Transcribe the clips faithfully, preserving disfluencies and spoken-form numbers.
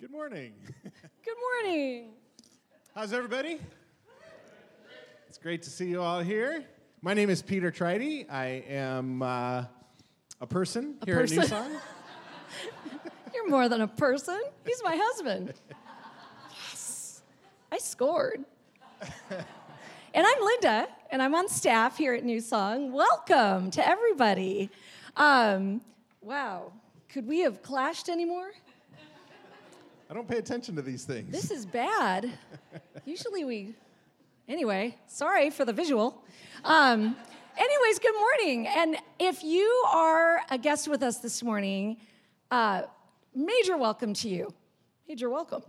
Good morning. Good morning. How's everybody? It's great to see you all here. My name is Peter Tridey. I am uh, a person a here person? at New Song. You're more than a person. He's my husband. Yes. I scored. And I'm Linda, and I'm on staff here at New Song. Welcome to everybody. Um, wow. Could we have clashed anymore? I don't pay attention to these things. This is bad. Usually we... Anyway, sorry for the visual. Um, anyways, good morning. And if you are a guest with us this morning, uh, major welcome to you. Major welcome.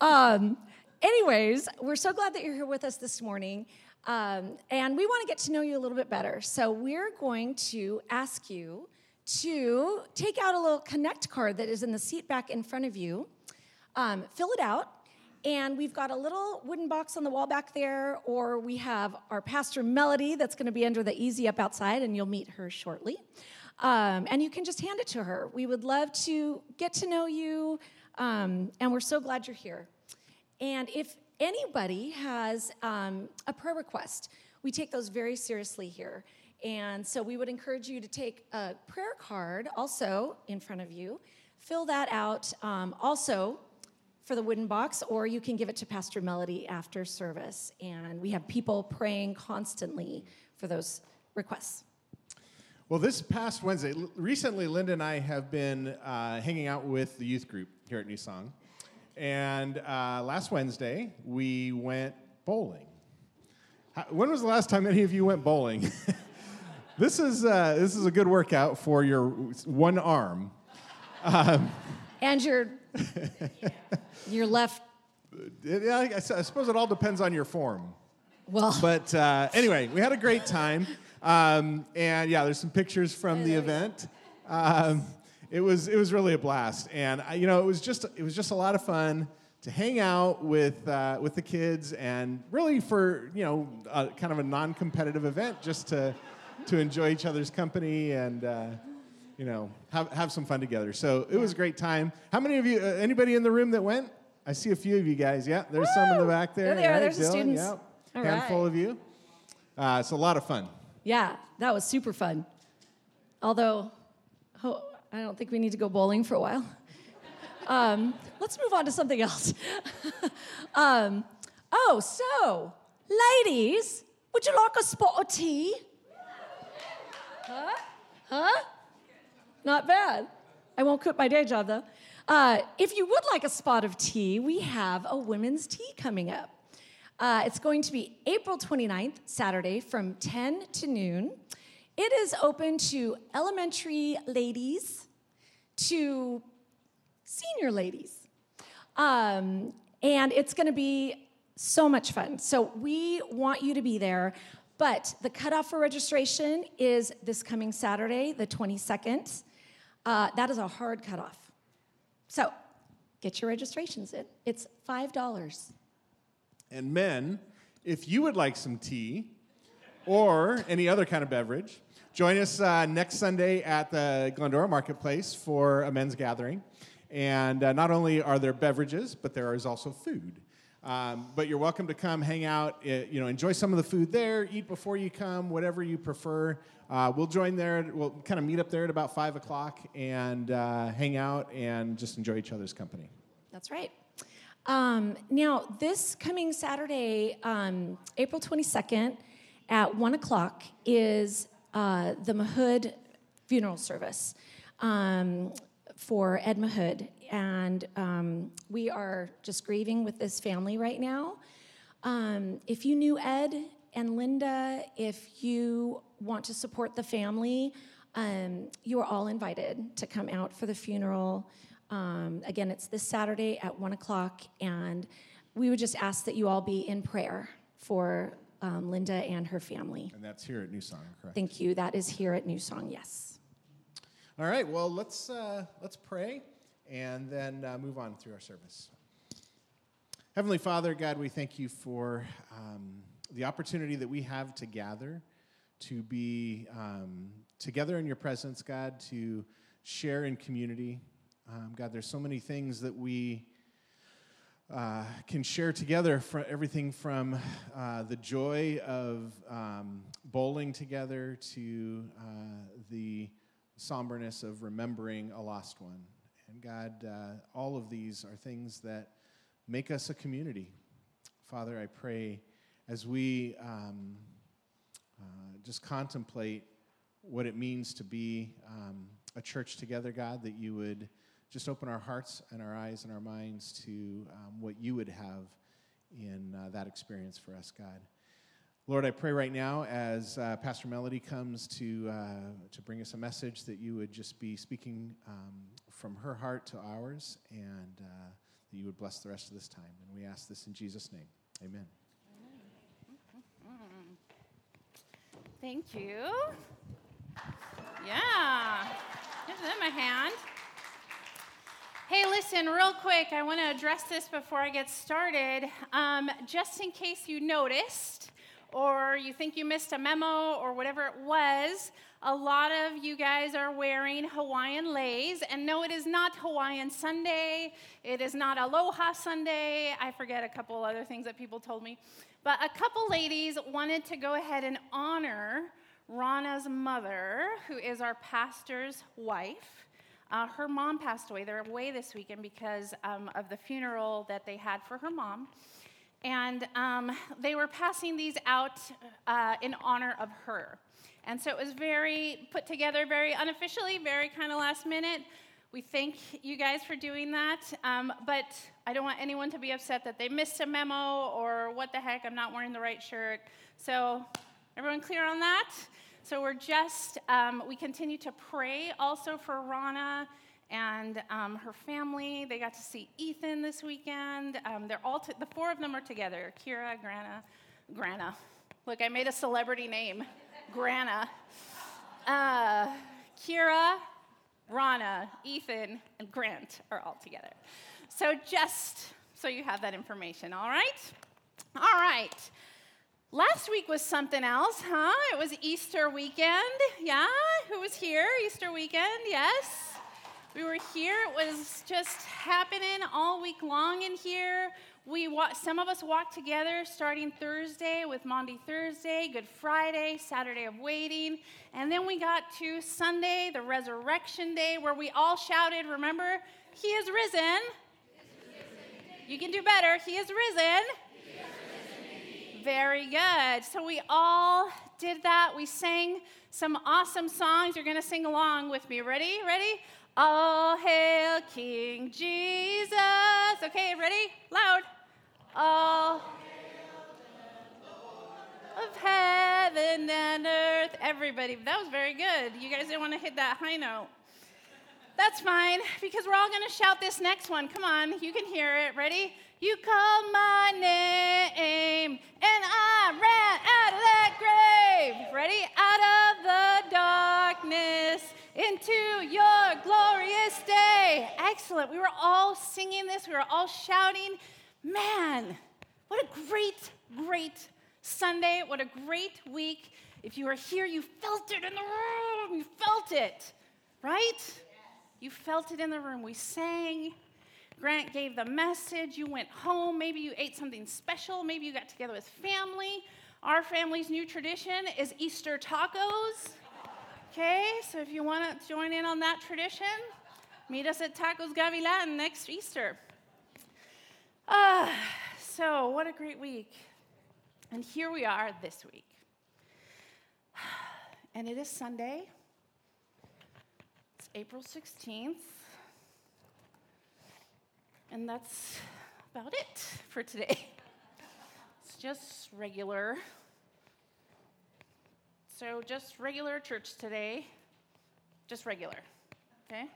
Um, anyways, we're so glad that you're here with us this morning. Um, and we want to get to know you a little bit better. So we're going to ask you to take out a little connect card that is in the seat back in front of you. Um, fill it out. And we've got a little wooden box on the wall back there, or we have our pastor, Melody, that's going to be under the easy up outside, and you'll meet her shortly. Um, and you can just hand it to her. We would love to get to know you, um, and we're so glad you're here. And if anybody has um, a prayer request, we take those very seriously here. And so we would encourage you to take a prayer card also in front of you, fill that out um, also, for the wooden box, or you can give it to Pastor Melody after service. And we have people praying constantly for those requests. Well, this past Wednesday, l- recently Linda and I have been uh, hanging out with the youth group here at New Song. And uh, last Wednesday, we went bowling. How, when was the last time any of you went bowling? This is uh, this is a good workout for your one arm. Um, and your... Your left. Yeah, I suppose it all depends on your form. Well. But uh, anyway, we had a great time. Um, and yeah, there's some pictures from the event. Um, it was it was really a blast, and I, you know, it was just it was just a lot of fun to hang out with uh, with the kids, and really for you know a, kind of a non-competitive event, just to to enjoy each other's company and. Uh, You know, have have some fun together. So it was a great time. How many of you? Uh, anybody in the room that went? I see a few of you guys. Yeah, there's Woo! Some in the back there. There they right, are. There's Dylan, the students. Yeah, all handful right. of you. Uh, it's a lot of fun. Yeah, that was super fun. Although, oh, I don't think we need to go bowling for a while. um, let's move on to something else. um, oh, so ladies, would you like a spot of tea? Huh? Huh? Not bad. I won't quit my day job, though. Uh, if you would like a spot of tea, we have a women's tea coming up. Uh, it's going to be April twenty-ninth, Saturday, from ten to noon. It is open to elementary ladies to senior ladies. Um, and it's going to be so much fun. So we want you to be there. But the cutoff for registration is this coming Saturday, the twenty-second. Uh, that is a hard cutoff. So get your registrations in. It's five dollars. And men, if you would like some tea or any other kind of beverage, join us uh, next Sunday at the Glendora Marketplace for a men's gathering. And uh, not only are there beverages, but there is also food. Um, but you're welcome to come hang out, you know, enjoy some of the food there, eat before you come, whatever you prefer. Uh, we'll join there, we'll kind of meet up there at about five o'clock and uh, hang out and just enjoy each other's company. That's right. Um, now, this coming Saturday, um, April twenty-second at one o'clock is uh, the Mahood funeral service um, for Ed Mahood. And um, we are just grieving with this family right now. Um, if you knew Ed and Linda, if you want to support the family, um, you are all invited to come out for the funeral. Um, again, it's this Saturday at one o'clock, and we would just ask that you all be in prayer for um, Linda and her family. And that's here at New Song, correct? Thank you. That is here at New Song, yes. All right, well, let's uh, let's pray. And then uh, move on through our service. Heavenly Father, God, we thank you for um, the opportunity that we have to gather, to be um, together in your presence, God, to share in community. Um, God, there's so many things that we uh, can share together for everything from uh, the joy of um, bowling together to uh, the somberness of remembering a lost one. And God, uh, all of these are things that make us a community. Father, I pray as we um, uh, just contemplate what it means to be um, a church together, God, that you would just open our hearts and our eyes and our minds to um, what you would have in uh, that experience for us, God. Lord, I pray right now as uh, Pastor Melody comes to, uh, to bring us a message that you would just be speaking um, from her heart to ours, and uh, that you would bless the rest of this time. And we ask this in Jesus' name. Amen. Thank you. Yeah. Give them a hand. Hey, listen, real quick, I want to address this before I get started. Um, just in case you noticed, or you think you missed a memo, or whatever it was, a lot of you guys are wearing Hawaiian leis. And no, it is not Hawaiian Sunday. It is not Aloha Sunday. I forget a couple other things that people told me. But a couple ladies wanted to go ahead and honor Rana's mother, who is our pastor's wife. Uh, her mom passed away. They're away this weekend because um, of the funeral that they had for her mom. And um, they were passing these out uh, in honor of her. And so it was very put together, very unofficially, very kind of last minute. We thank you guys for doing that. Um, but I don't want anyone to be upset that they missed a memo or what the heck, I'm not wearing the right shirt. So everyone clear on that? So we're just, um, we continue to pray also for Rana and um, her family. They got to see Ethan this weekend. Um, they're all t- the four of them are together. Kira, Grana, Grana. Look, I made a celebrity name, Grana. Uh, Kira, Rana, Ethan, and Grant are all together. So just so you have that information, all right? All right. Last week was something else, huh? It was Easter weekend, yeah? Who was here Easter weekend? Yes. We were here. It was just happening all week long in here. We wa- Some of us walked together starting Thursday with Maundy Thursday, Good Friday, Saturday of Waiting. And then we got to Sunday, the Resurrection Day, where we all shouted, remember, He is risen. He is risen. You can do better. He is risen. He is risen. Very good. So we all did that. We sang some awesome songs. You're going to sing along with me. Ready? Ready? All hail King Jesus. Okay, ready? Loud. All hail the Lord of heaven and earth. Everybody, that was very good. You guys didn't want to hit that high note. That's fine, because we're all going to shout this next one. Come on, you can hear it. Ready? You called my name, and I ran out of that grave. Ready? Out of the darkness into your glorious day. Excellent. We were all singing this. We were all shouting. Man, what a great, great Sunday. What a great week. If you were here, you felt it in the room. You felt it, right? You felt it in the room. We sang. Grant gave the message. You went home. Maybe you ate something special. Maybe you got together with family. Our family's new tradition is Easter tacos. Okay, so if you want to join in on that tradition, meet us at Tacos Gavilan next Easter. Uh, so what a great week. And here we are this week. And it is Sunday. It's April sixteenth. And that's about it for today. It's just regular. So just regular church today. Just regular. Okay?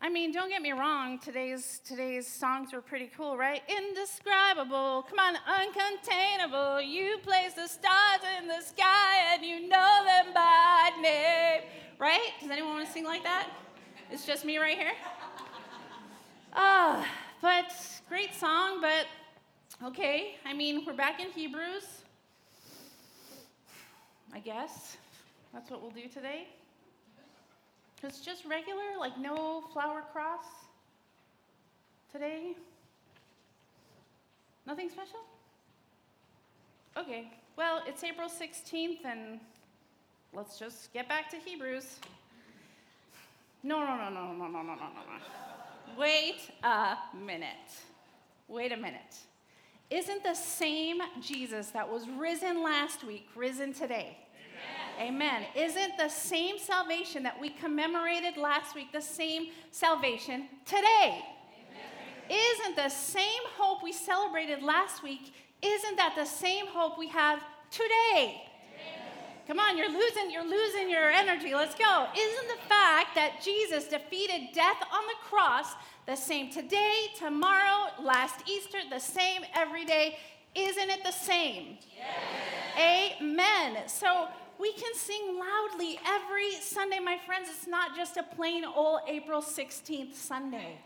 I mean, don't get me wrong. Today's today's songs were pretty cool, right? Indescribable. Come on, uncontainable. You place the stars in the sky and you know them by name. Right? Does anyone want to sing like that? It's just me right here. Ah, oh, but great song, but okay. I mean, we're back in Hebrews, I guess. That's what we'll do today. It's just regular, like no flower cross today. Nothing special? Okay, well, it's April sixteenth, and let's just get back to Hebrews. No, no, no, no, no, no, no, no, no. Wait a minute. Wait a minute. Isn't the same Jesus that was risen last week risen today? Amen. Amen. Isn't the same salvation that we commemorated last week the same salvation today? Amen. Isn't the same hope we celebrated last week, isn't that the same hope we have today? Come on, you're losing, you're losing your energy. Let's go. Isn't the fact that Jesus defeated death on the cross the same today, tomorrow, last Easter, the same every day? Isn't it the same? Yes. Amen. So we can sing loudly every Sunday, my friends. It's not just a plain old April sixteenth Sunday.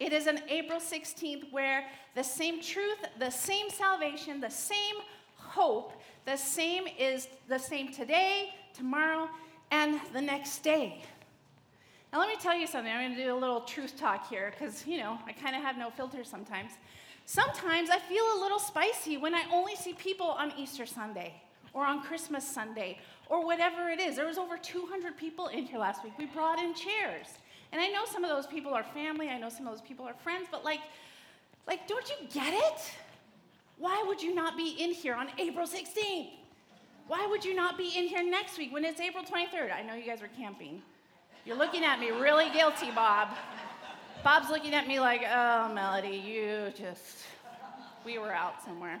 It is an April sixteenth where the same truth, the same salvation, the same hope, the same is the same today, tomorrow, and the next day. Now, let me tell you something. I'm going to do a little truth talk here because, you know, I kind of have no filter sometimes. Sometimes I feel a little spicy when I only see people on Easter Sunday or on Christmas Sunday or whatever it is. There was over two hundred people in here last week. We brought in chairs. And I know some of those people are family. I know some of those people are friends. But, like, like, don't you get it? Why would you not be in here on April sixteenth? Why would you not be in here next week when it's April twenty-third? I know you guys were camping. You're looking at me really guilty, Bob. Bob's looking at me like, oh, Melody, you just, we were out somewhere.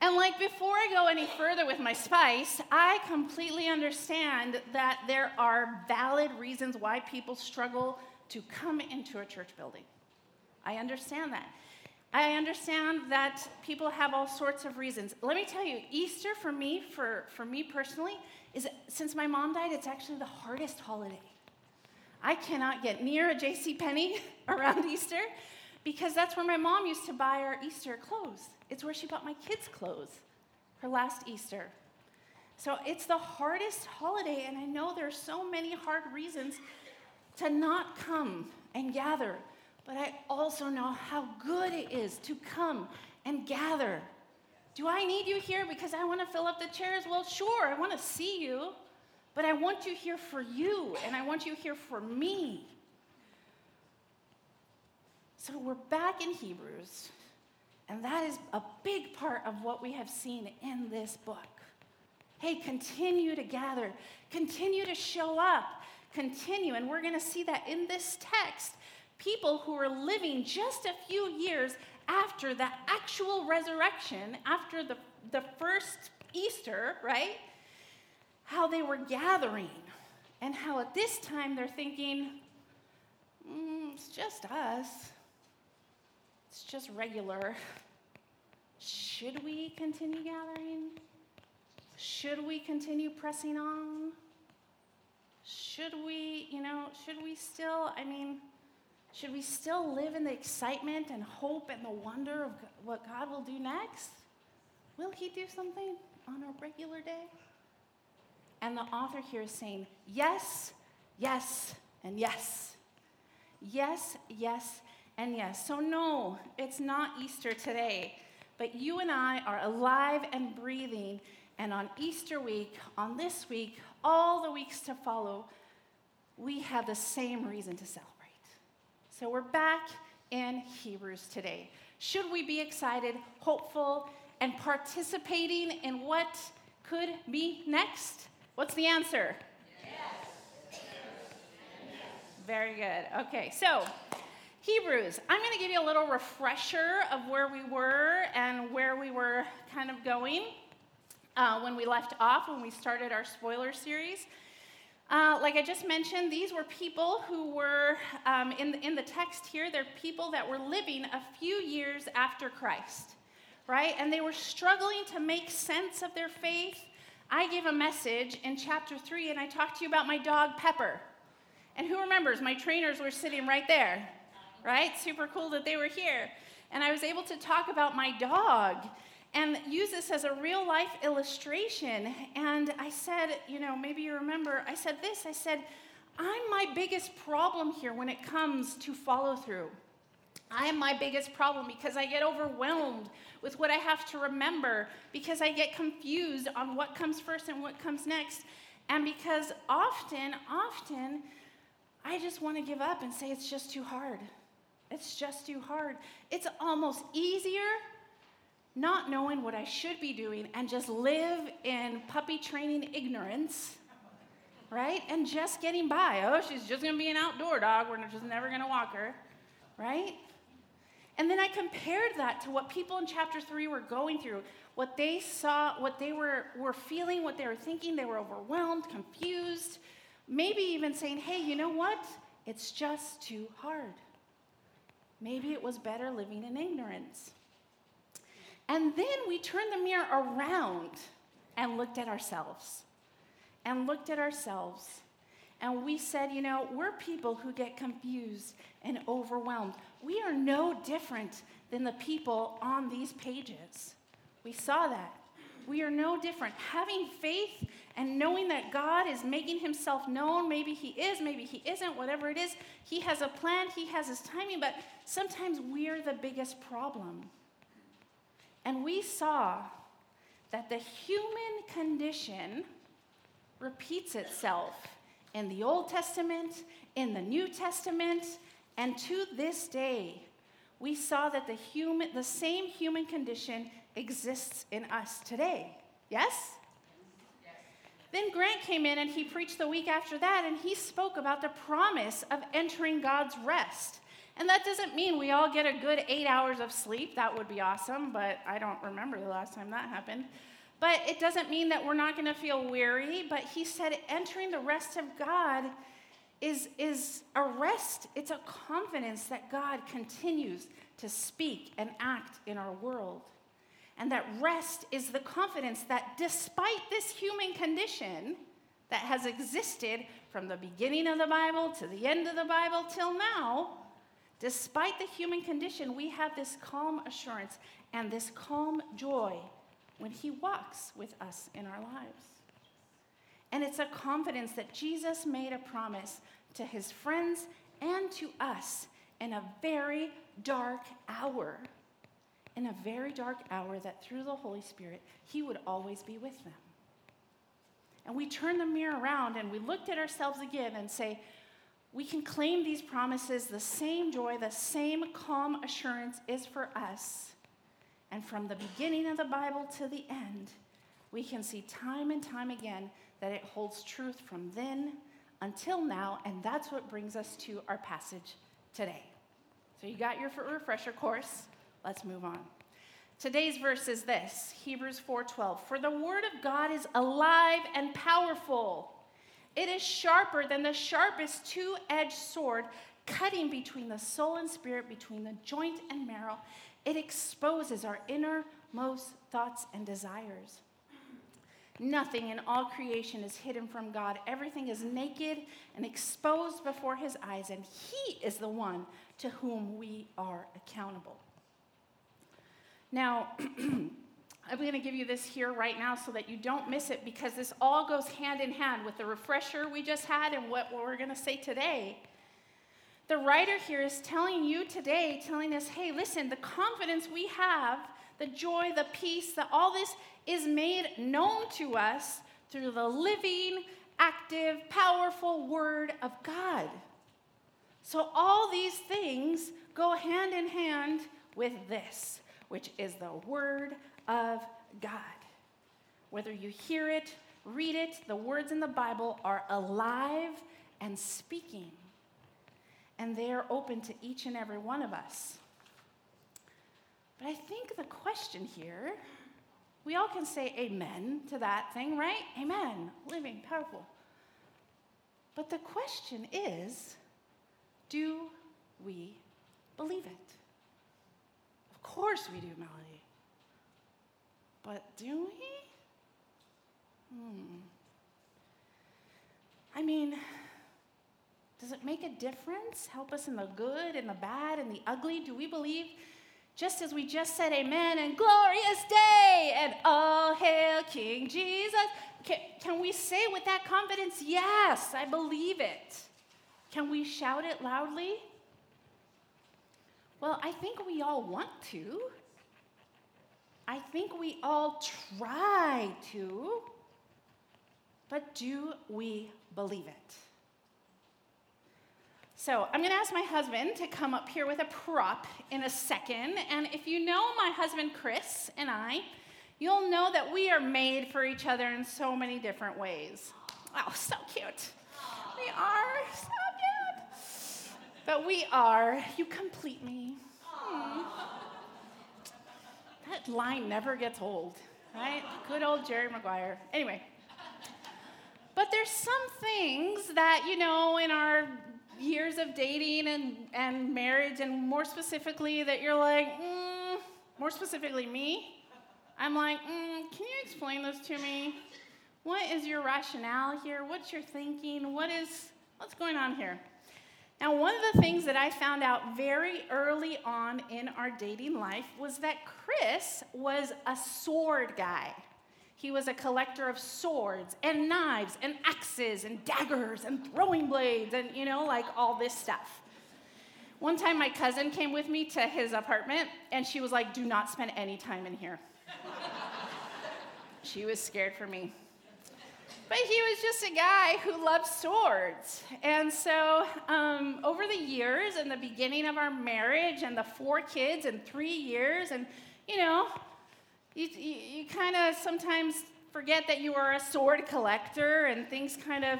And like before I go any further with my spice, I completely understand that there are valid reasons why people struggle to come into a church building. I understand that. I understand that people have all sorts of reasons. Let me tell you, Easter for me, for, for me personally, is since my mom died, it's actually the hardest holiday. I cannot get near a JCPenney around Easter because that's where my mom used to buy our Easter clothes. It's where she bought my kids' clothes, her last Easter. So it's the hardest holiday, and I know there are so many hard reasons to not come and gather. But I also know how good it is to come and gather. Do I need you here because I want to fill up the chairs? Well, sure, I want to see you, but I want you here for you, and I want you here for me. So we're back in Hebrews, and that is a big part of what we have seen in this book. Hey, continue to gather. Continue to show up. Continue, and we're going to see that in this text. People who were living just a few years after the actual resurrection, after the, the first Easter, right? How they were gathering, and how at this time they're thinking, mm, it's just us. It's just regular. Should we continue gathering? Should we continue pressing on? Should we, you know, should we still, I mean... Should we still live in the excitement and hope and the wonder of what God will do next? Will he do something on a regular day? And the author here is saying, yes, yes, and yes. Yes, yes, and yes. So no, it's not Easter today, but you and I are alive and breathing, and on Easter week, on this week, all the weeks to follow, we have the same reason to celebrate. So we're back in Hebrews today. Should we be excited, hopeful, and participating in what could be next? What's the answer? Yes. Very good. Okay, so Hebrews. I'm going to give you a little refresher of where we were and where we were kind of going uh, when we left off, when we started our spoiler series. Uh, like I just mentioned, these were people who were, um, in, the, in the text here, they're people that were living a few years after Christ, right? And they were struggling to make sense of their faith. I gave a message in chapter three, and I talked to you about my dog, Pepper. And who remembers? My trainers were sitting right there, right? Super cool that they were here. And I was able to talk about my dog and use this as a real-life illustration. And I said, you know, maybe you remember, I said this, I said, I'm my biggest problem here when it comes to follow-through. I am my biggest problem because I get overwhelmed with what I have to remember, because I get confused on what comes first and what comes next, and because often, often, I just want to give up and say it's just too hard. It's just too hard. It's almost easier not knowing what I should be doing and just live in puppy training ignorance, right? And just getting by. Oh, she's just going to be an outdoor dog. We're just never going to walk her, right? And then I compared that to what people in chapter three were going through, what they saw, what they were, were feeling, what they were thinking. They were overwhelmed, confused, maybe even saying, hey, you know what? It's just too hard. Maybe it was better living in ignorance. And then we turned the mirror around and looked at ourselves. And looked at ourselves. And we said, you know, we're people who get confused and overwhelmed. We are no different than the people on these pages. We saw that. We are no different. Having faith and knowing that God is making himself known, maybe he is, maybe he isn't, whatever it is, he has a plan, he has his timing, but sometimes we're the biggest problem. And we saw that the human condition repeats itself in the Old Testament, in the New Testament, and to this day, we saw that the human, the same human condition exists in us today. Yes? Yes? Then Grant came in and he preached the week after that, and he spoke about the promise of entering God's rest. And that doesn't mean we all get a good eight hours of sleep. That would be awesome, but I don't remember the last time that happened. But it doesn't mean that we're not going to feel weary, but he said entering the rest of God is, is a rest. It's a confidence that God continues to speak and act in our world. And that rest is the confidence that despite this human condition that has existed from the beginning of the Bible to the end of the Bible till now, despite the human condition, we have this calm assurance and this calm joy when he walks with us in our lives. And it's a confidence that Jesus made a promise to his friends and to us in a very dark hour. In a very dark hour, that through the Holy Spirit, he would always be with them. And we turn the mirror around and we looked at ourselves again and say, we can claim these promises, the same joy, the same calm assurance is for us. And from the beginning of the Bible to the end, we can see time and time again that it holds truth from then until now, and that's what brings us to our passage today. So you got your refresher course. Let's move on. Today's verse is this, Hebrews four twelve. For the word of God is alive and powerful. It is sharper than the sharpest two-edged sword, cutting between the soul and spirit, between the joint and marrow. It exposes our innermost thoughts and desires. Nothing in all creation is hidden from God. Everything is naked and exposed before his eyes, and he is the one to whom we are accountable. Now, I'm going to give you this here right now so that you don't miss it, because this all goes hand in hand with the refresher we just had and what we're going to say today. The writer here is telling you today, telling us, hey, listen, the confidence we have, the joy, the peace, the, all this is made known to us through the living, active, powerful word of God. So all these things go hand in hand with this, which is the word of God. Whether you hear it, read it, the words in the Bible are alive and speaking, and they are open to each and every one of us. But I think the question here, we all can say amen to that thing, right? Amen, living, powerful. But the question is, do we believe it? Of course we do, Melody. But do we? Hmm. I mean, does it make a difference? Help us in the good and the bad and the ugly? Do we believe, just as we just said amen and glorious day and all hail King Jesus? Can, can we say with that confidence, yes, I believe it? Can we shout it loudly? Well, I think we all want to. I think we all try to. But do we believe it? So I'm going to ask my husband to come up here with a prop in a second. And if you know my husband, Chris, and I, you'll know that we are made for each other in so many different ways. Wow, so cute. We are so cute. But we are, you complete me. Hmm. That line never gets old, right? Good old Jerry Maguire. Anyway. But there's some things that, you know, in our years of dating and, and marriage, and more specifically, that you're like, mm, more specifically me, I'm like, mm, can you explain this to me? What is your rationale here? What's your thinking? What is, what's going on here? Now, one of the things that I found out very early on in our dating life was that Chris was a sword guy. He was a collector of swords and knives and axes and daggers and throwing blades and, you know, like all this stuff. One time my cousin came with me to his apartment, and she was like, do not spend any time in here. She was scared for me. But he was just a guy who loved swords. And so um, over the years, in the beginning of our marriage, and the four kids and three years, and, you know, You, you, you kind of sometimes forget that you are a sword collector, and things kind of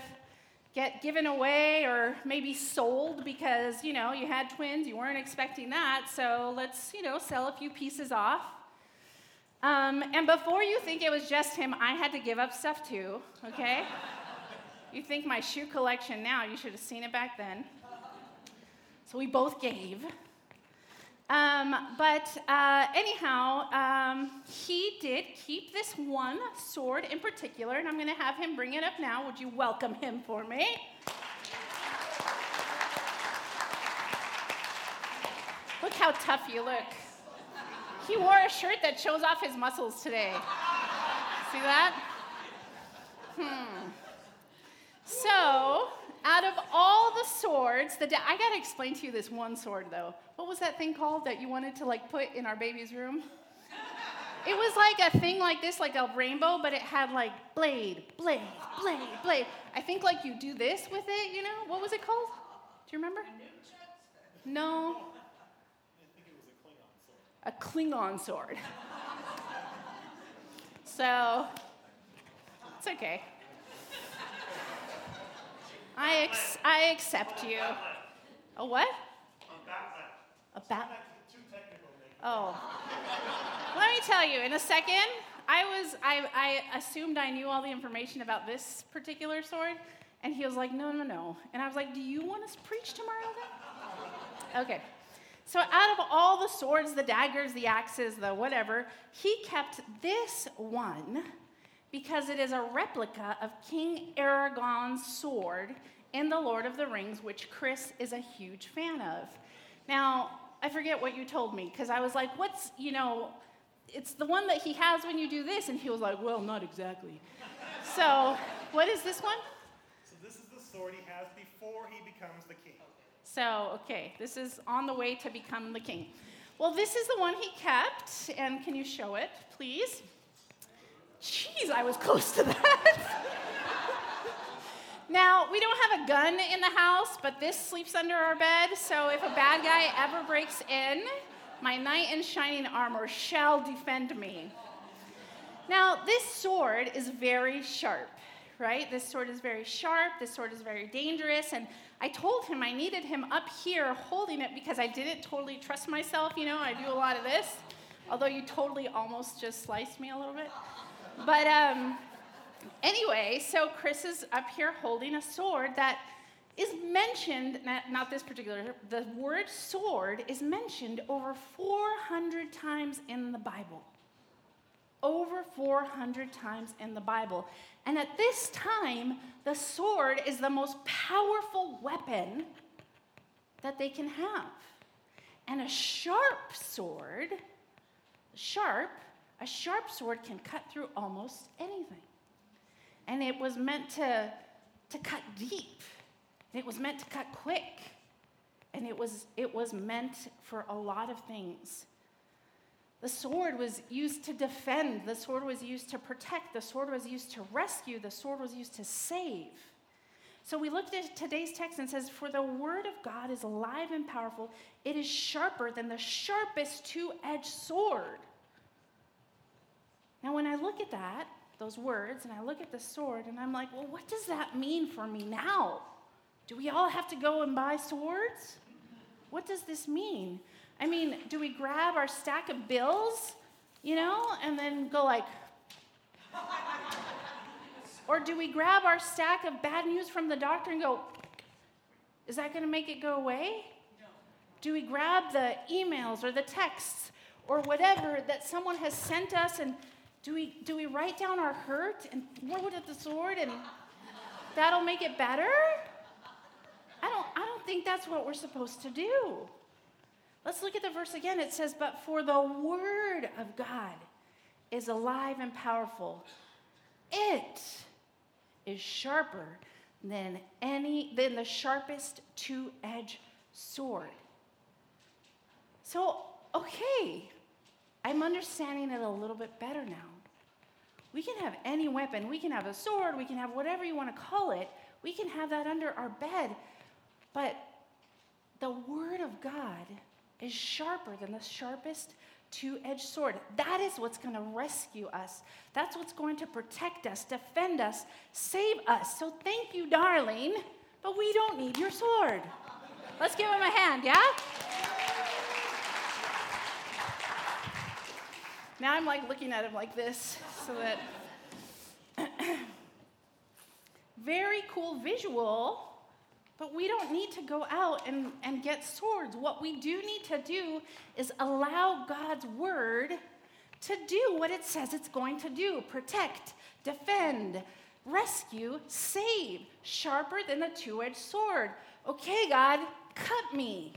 get given away or maybe sold because, you know, you had twins, you weren't expecting that, so let's, you know, sell a few pieces off. Um, and before you think it was just him, I had to give up stuff too, okay? You think my shoe collection now, you should have seen it back then. So we both gave. Um, but uh, anyhow, um, he did keep this one sword in particular, and I'm going to have him bring it up now. Would you welcome him for me? Look how tough you look. He wore a shirt that shows off his muscles today. See that? Hmm. So, out of all the swords, the da- I got to explain to you this one sword, though. What was that thing called that you wanted to, like, put in our baby's room? It was like a thing like this, like a rainbow, but it had, like, blade, blade, blade, blade. I think, like, you do this with it, you know? What was it called? Do you remember? No. I think it was a Klingon sword. A Klingon sword. So, it's okay. I ex- I accept you. A what? A bat. Oh. Let me tell you. In a second, I was I I assumed I knew all the information about this particular sword, and he was like, no, no, no, and I was like, do you want to preach tomorrow then? Okay. So out of all the swords, the daggers, the axes, the whatever, he kept this one, because it is a replica of King Aragorn's sword in The Lord of the Rings, which Chris is a huge fan of. Now, I forget what you told me, because I was like, what's, you know, it's the one that he has when you do this, and he was like, well, not exactly. So, what is this one? So this is the sword he has before he becomes the king. So, okay, this is on the way to become the king. Well, this is the one he kept, and can you show it, please? Jeez, I was close to that. Now, we don't have a gun in the house, but this sleeps under our bed, so if a bad guy ever breaks in, my knight in shining armor shall defend me. Now, this sword is very sharp, right? This sword is very sharp, this sword is very dangerous, and I told him I needed him up here holding it because I didn't totally trust myself, you know, I do a lot of this, although you totally almost just sliced me a little bit. But um, anyway, so Chris is up here holding a sword that is mentioned, not, not this particular, the word sword is mentioned over four hundred times in the Bible. Over four hundred times in the Bible. And at this time, the sword is the most powerful weapon that they can have. And a sharp sword, sharp, A sharp sword can cut through almost anything. And it was meant to, to cut deep. And it was meant to cut quick. And and it was it was meant for a lot of things. The sword was used to defend. The sword was used to protect. The sword was used to rescue. The sword was used to save. So we looked at today's text and it says, "For the word of God is alive and powerful. It is sharper than the sharpest two-edged sword." Now, when I look at that, those words, and I look at the sword, and I'm like, well, what does that mean for me now? Do we all have to go and buy swords? What does this mean? I mean, do we grab our stack of bills, you know, and then go like, or do we grab our stack of bad news from the doctor and go, is that going to make it go away? No. Do we grab the emails or the texts or whatever that someone has sent us, and do we do we write down our hurt and throw it at the sword and that'll make it better? I don't I don't think that's what we're supposed to do. Let's look at the verse again. It says, "But for the word of God is alive and powerful. It is sharper than any than the sharpest two-edged sword." So, okay, I'm understanding it a little bit better now. We can have any weapon. We can have a sword. We can have whatever you want to call it. We can have that under our bed. But the word of God is sharper than the sharpest two-edged sword. That is what's going to rescue us. That's what's going to protect us, defend us, save us. So thank you, darling, but we don't need your sword. Let's give him a hand, yeah? Now I'm like looking at him like this, so that very cool visual. But we don't need to go out and, and get swords. What we do need to do is allow God's word to do what it says it's going to do. Protect, defend, rescue, save. Sharper than a two-edged sword. Okay, God, cut me.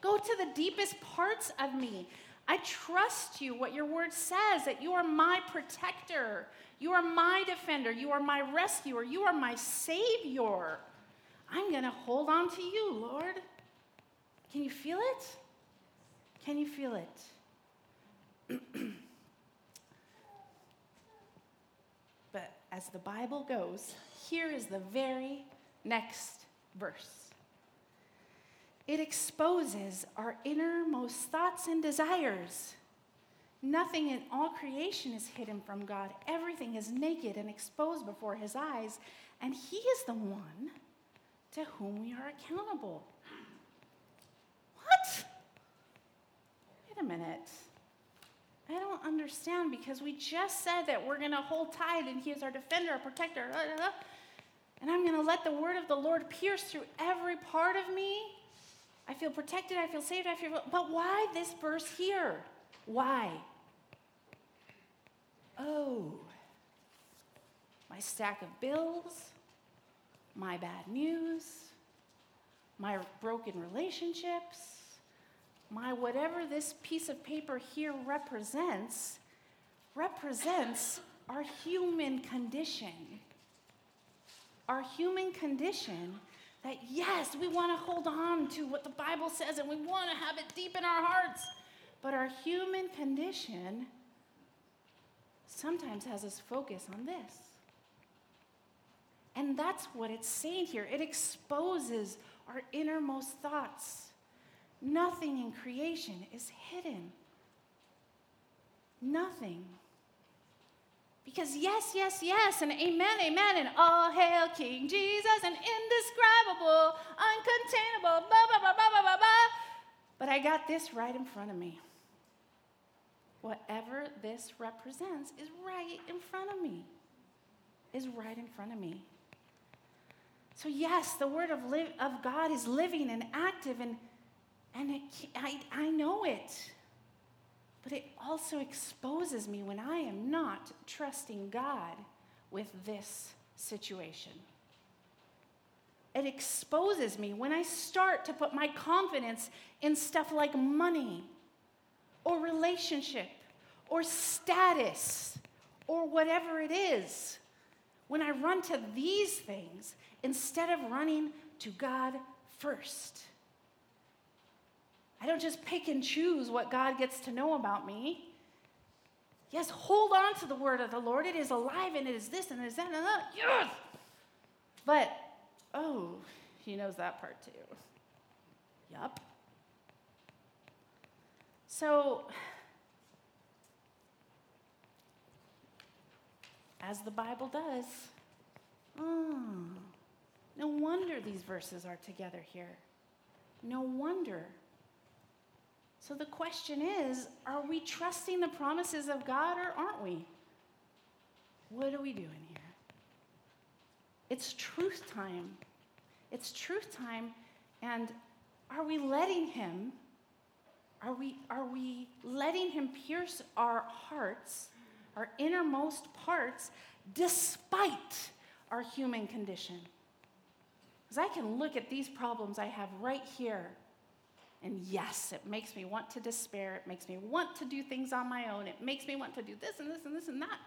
Go to the deepest parts of me. I trust you, what your word says, that you are my protector. You are my defender. You are my rescuer. You are my savior. I'm going to hold on to you, Lord. Can you feel it? Can you feel it? But as the Bible goes, here is the very next verse. It exposes our innermost thoughts and desires. Nothing in all creation is hidden from God. Everything is naked and exposed before his eyes, and he is the one to whom we are accountable. What? Wait a minute. I don't understand, because we just said that we're going to hold tight and he is our defender, our protector, blah, blah, blah. And I'm going to let the word of the Lord pierce through every part of me. I feel protected, I feel saved, I feel... But why this verse here? Why? Oh, my stack of bills, my bad news, my broken relationships, my whatever this piece of paper here represents, represents our human condition. Our human condition that, yes, we want to hold on to what the Bible says and we want to have it deep in our hearts, but our human condition sometimes has us focus on this. And that's what it's saying here. It exposes our innermost thoughts. Nothing in creation is hidden. Nothing. Because yes, yes, yes, and amen, amen, and all hail King Jesus, and indescribable, uncontainable, blah, blah, blah, blah, blah, blah, blah. But I got this right in front of me. Whatever this represents is right in front of me, is right in front of me. So yes, the word of live, of God is living and active, and and it, I, I know it. But it also exposes me when I am not trusting God with this situation. It exposes me when I start to put my confidence in stuff like money or relationship or status or whatever it is. When I run to these things instead of running to God first. don't just pick and choose what God gets to know about me. Yes, hold on to the word of the Lord. It is alive, and it is this, and it is that, and that. Yes! But, oh, he knows that part too. Yup. So, as the Bible does, mm, no wonder these verses are together here. No wonder. So the question is, are we trusting the promises of God or aren't we? What are we doing here? It's truth time. It's truth time. And are we letting him, are we, are we letting him pierce our hearts, our innermost parts, despite our human condition? Because I can look at these problems I have right here, and yes, it makes me want to despair. It makes me want to do things on my own. It makes me want to do this and this and this and that.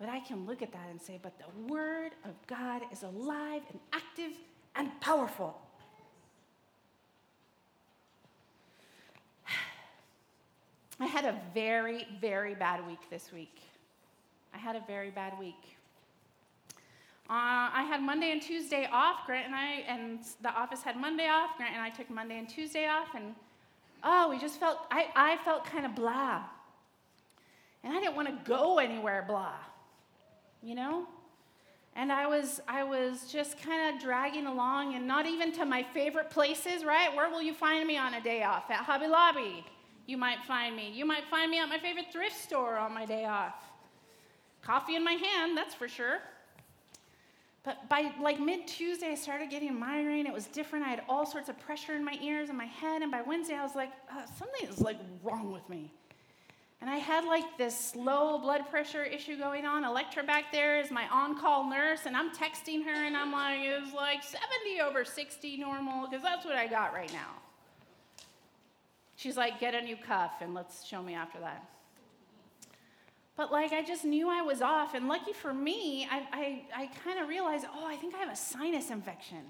But I can look at that and say, but the word of God is alive and active and powerful. I had a very, very bad week this week. I had a very bad week. Uh, I had Monday and Tuesday off, Grant and I, and the office had Monday off, Grant and I took Monday and Tuesday off, and oh, we just felt, I, I felt kind of blah. And I didn't want to go anywhere blah, you know? And I was, I was just kind of dragging along, and not even to my favorite places, right? Where will you find me on a day off? At Hobby Lobby, you might find me. You might find me at my favorite thrift store on my day off. Coffee in my hand, that's for sure. But by like mid-Tuesday, I started getting a migraine. It was different. I had all sorts of pressure in my ears and my head. And by Wednesday, I was like, uh, something is like wrong with me. And I had like this low blood pressure issue going on. Electra back there is my on-call nurse. And I'm texting her, and I'm like, it was like seventy over sixty normal, because that's what I got right now. She's like, get a new cuff, and let's show me after that. But, like, I just knew I was off, and lucky for me, I I, I kind of realized, oh, I think I have a sinus infection.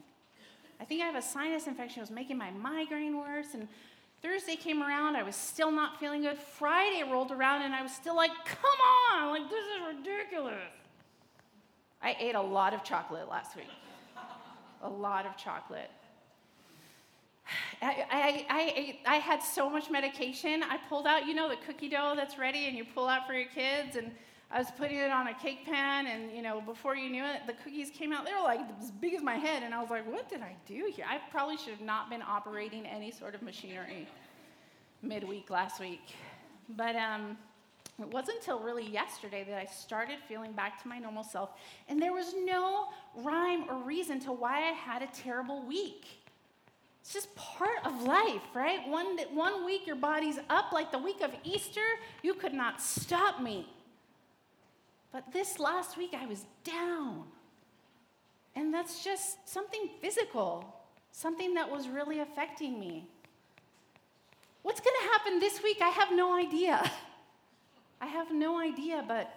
I think I have a sinus infection. It was making my migraine worse, and Thursday came around. I was still not feeling good. Friday rolled around, and I was still like, come on! Like, this is ridiculous. I ate a lot of chocolate last week. A lot of chocolate. I, I, I, I had so much medication. I pulled out, you know, the cookie dough that's ready and you pull out for your kids, and I was putting it on a cake pan, and, you know, before you knew it, the cookies came out. They were like as big as my head, and I was like, what did I do here? I probably should have not been operating any sort of machinery midweek last week. But um, it wasn't until really yesterday that I started feeling back to my normal self, and there was no rhyme or reason to why I had a terrible week. It's just part of life, right? One one week your body's up, like the week of Easter, you could not stop me. But this last week I was down. And that's just something physical, something that was really affecting me. What's going to happen this week? I have no idea. I have no idea, but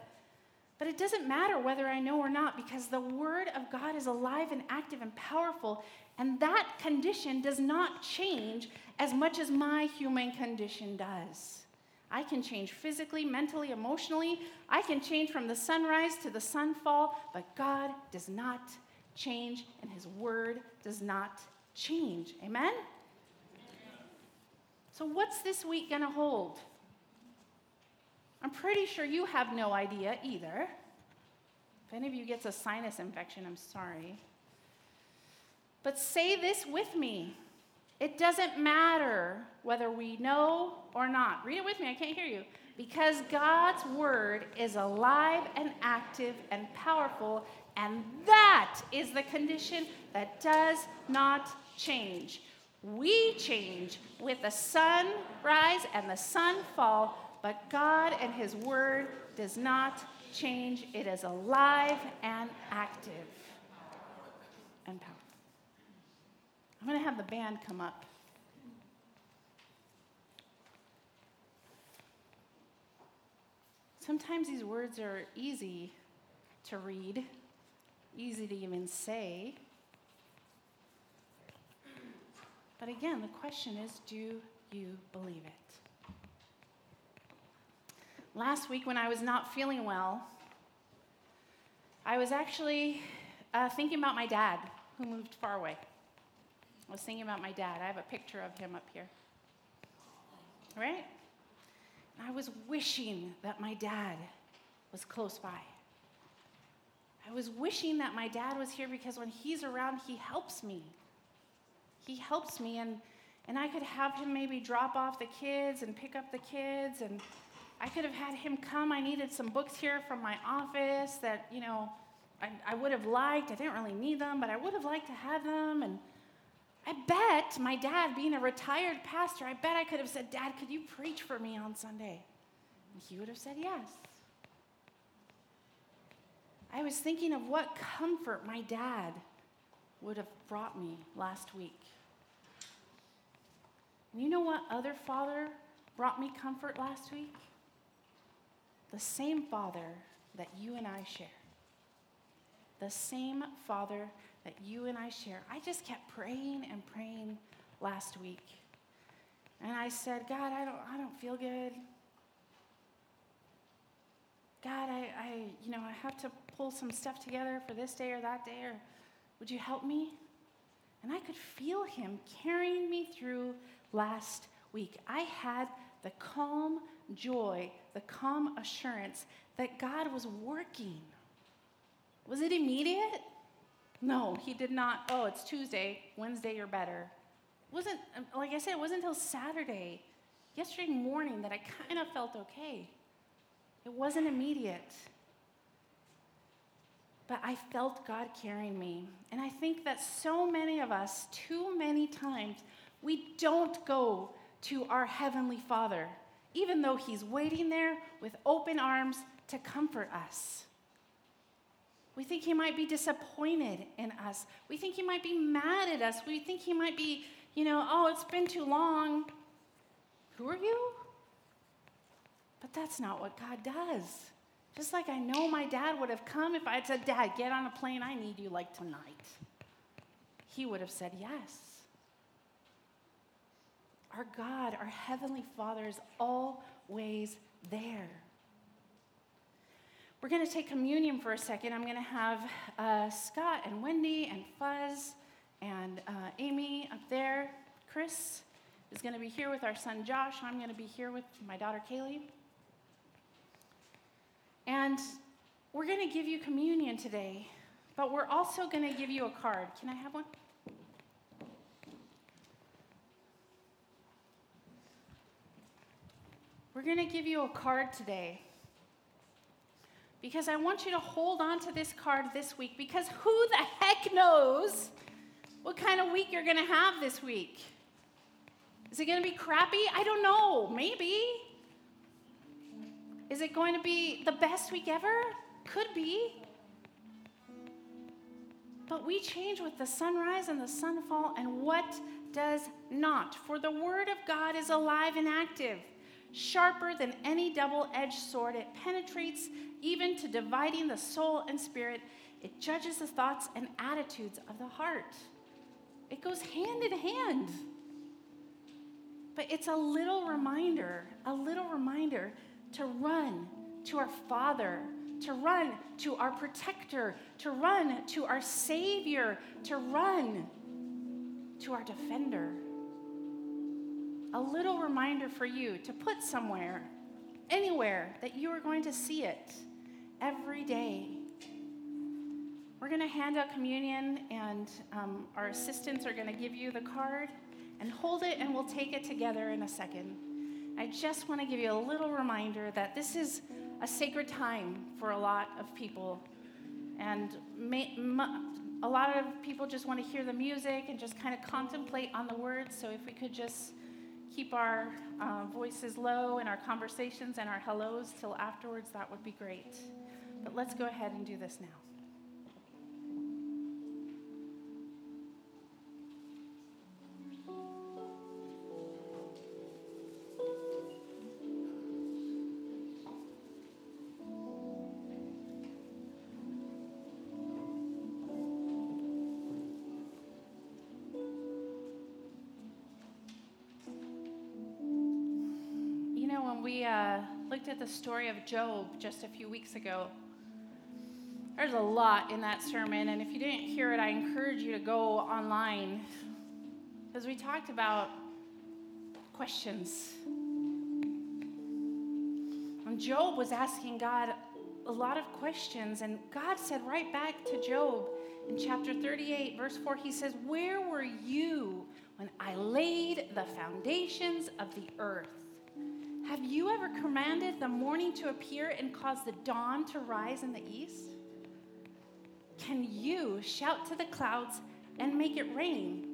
But it doesn't matter whether I know or not, because the word of God is alive and active and powerful, and that condition does not change as much as my human condition does. I can change physically, mentally, emotionally. I can change from the sunrise to the sunfall, but God does not change, and his word does not change. Amen? Amen. So what's this week going to hold? I'm pretty sure you have no idea either. If any of you gets a sinus infection, I'm sorry. But say this with me. It doesn't matter whether we know or not. Read it with me. I can't hear you. Because God's word is alive and active and powerful, and that is the condition that does not change. We change with the sunrise and the sunfall, but God and his word does not change. It is alive and active and powerful. I'm going to have the band come up. Sometimes these words are easy to read, easy to even say. But again, the question is, do you believe it? Last week when I was not feeling well, I was actually uh, thinking about my dad, who moved far away. I was thinking about my dad. I have a picture of him up here. Right? And I was wishing that my dad was close by. I was wishing that my dad was here because when he's around, he helps me. He helps me, and, and I could have him maybe drop off the kids and pick up the kids, and I could have had him come. I needed some books here from my office that, you know, I, I would have liked. I didn't really need them, but I would have liked to have them. And I bet my dad, being a retired pastor, I bet I could have said, "Dad, could you preach for me on Sunday?" And he would have said yes. I was thinking of what comfort my dad would have brought me last week. And you know what other father brought me comfort last week? The same Father that you and I share. The same Father that you and I share. I just kept praying and praying last week. And I said, God, I don't I don't feel good. God, I, I you know, I have to pull some stuff together for this day or that day, or would you help me? And I could feel him carrying me through last week. I had the calm joy, the calm assurance that God was working. Was it immediate? No, he did not. Oh, it's Tuesday, Wednesday, you're better. It wasn't, like I said, it wasn't until Saturday, yesterday morning, that I kind of felt okay. It wasn't immediate. But I felt God carrying me. And I think that so many of us, too many times, we don't go to our Heavenly Father, even though he's waiting there with open arms to comfort us. We think he might be disappointed in us. We think he might be mad at us. We think he might be, you know, oh, it's been too long. Who are you? But that's not what God does. Just like I know my dad would have come if I had said, Dad, get on a plane. I need you like tonight. He would have said yes. Our God, our Heavenly Father, is always there. We're going to take communion for a second. I'm going to have uh, Scott and Wendy and Fuzz and uh, Amy up there. Chris is going to be here with our son Josh. I'm going to be here with my daughter Kaylee. And we're going to give you communion today, but we're also going to give you a card. Can I have one? We're going to give you a card today because I want you to hold on to this card this week, because who the heck knows what kind of week you're going to have this week? Is it going to be crappy? I don't know. Maybe. Is it going to be the best week ever? Could be. But we change with the sunrise and the sunfall, and what does not. For the word of God is alive and active, sharper than any double-edged sword. It penetrates even to dividing the soul and spirit. It judges the thoughts and attitudes of the heart. It goes hand in hand. But it's a little reminder, a little reminder to run to our Father, to run to our protector, to run to our Savior, to run to our defender. A little reminder for you to put somewhere, anywhere, that you are going to see it every day. We're going to hand out communion, and um, our assistants are going to give you the card. And hold it, and we'll take it together in a second. I just want to give you a little reminder that this is a sacred time for a lot of people. And may, m- a lot of people just want to hear the music and just kind of contemplate on the words. So if we could just keep our uh, voices low and our conversations and our hellos till afterwards, that would be great. But let's go ahead and do this now. we uh, looked at the story of Job just a few weeks ago. There's a lot in that sermon, and if you didn't hear it, I encourage you to go online, because we talked about questions. And Job was asking God a lot of questions, and God said right back to Job in chapter thirty-eight, verse four, he says, "Where were you when I laid the foundations of the earth? Have you ever commanded the morning to appear and caused the dawn to rise in the east? Can you shout to the clouds and make it rain?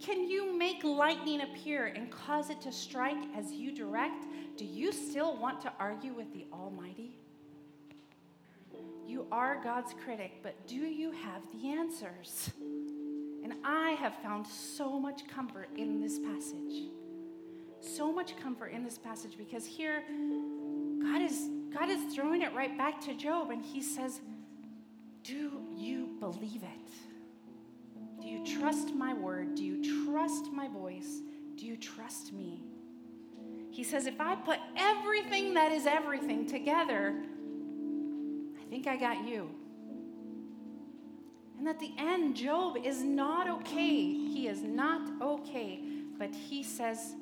Can you make lightning appear and cause it to strike as you direct? Do you still want to argue with the Almighty? You are God's critic, but do you have the answers?" And I have found so much comfort in this passage. So much comfort in this passage, because here God is God is throwing it right back to Job, and he says, "Do you believe it? Do you trust my word? Do you trust my voice? Do you trust me?" He says, "If I put everything that is everything together, I think I got you." And at the end, Job is not okay. He is not okay. But he says,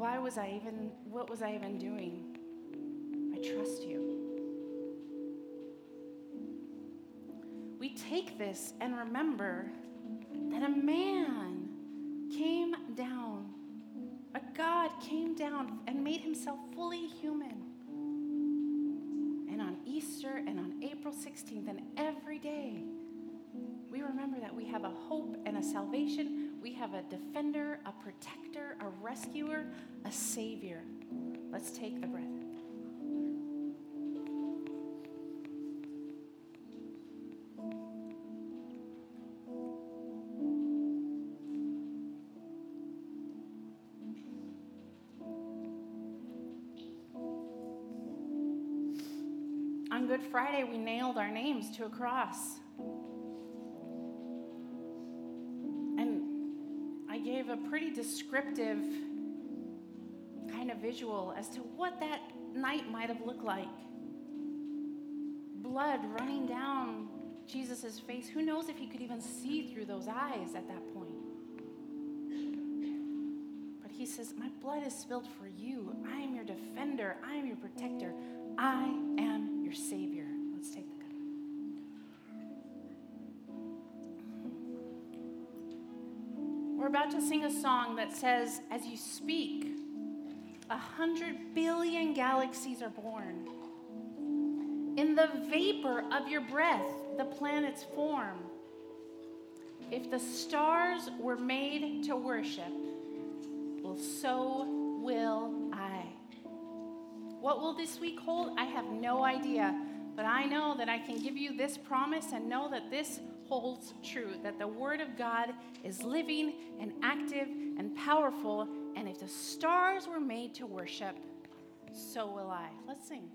"Why was I even, what was I even doing? I trust you." We take this and remember that a man came down, a God came down and made himself fully human. And on Easter and on April sixteenth and every day, we remember that we have a hope and a salvation. We have a defender, a protector, a rescuer, a savior. Let's take the breath. On Good Friday, we nailed our names to a cross. Gave a pretty descriptive kind of visual as to what that night might have looked like. Blood running down Jesus' face. Who knows if he could even see through those eyes at that point. But he says, "My blood is spilled for you. I am your defender. I am your protector. I am your savior." Let's take that. We're about to sing a song that says, as you speak, a hundred billion galaxies are born. In the vapor of your breath, the planets form. If the stars were made to worship, well, so will I. What will this week hold? I have no idea, but I know that I can give you this promise and know that this holds true, that the Word of God is living and active and powerful, and if the stars were made to worship, so will I. Let's sing.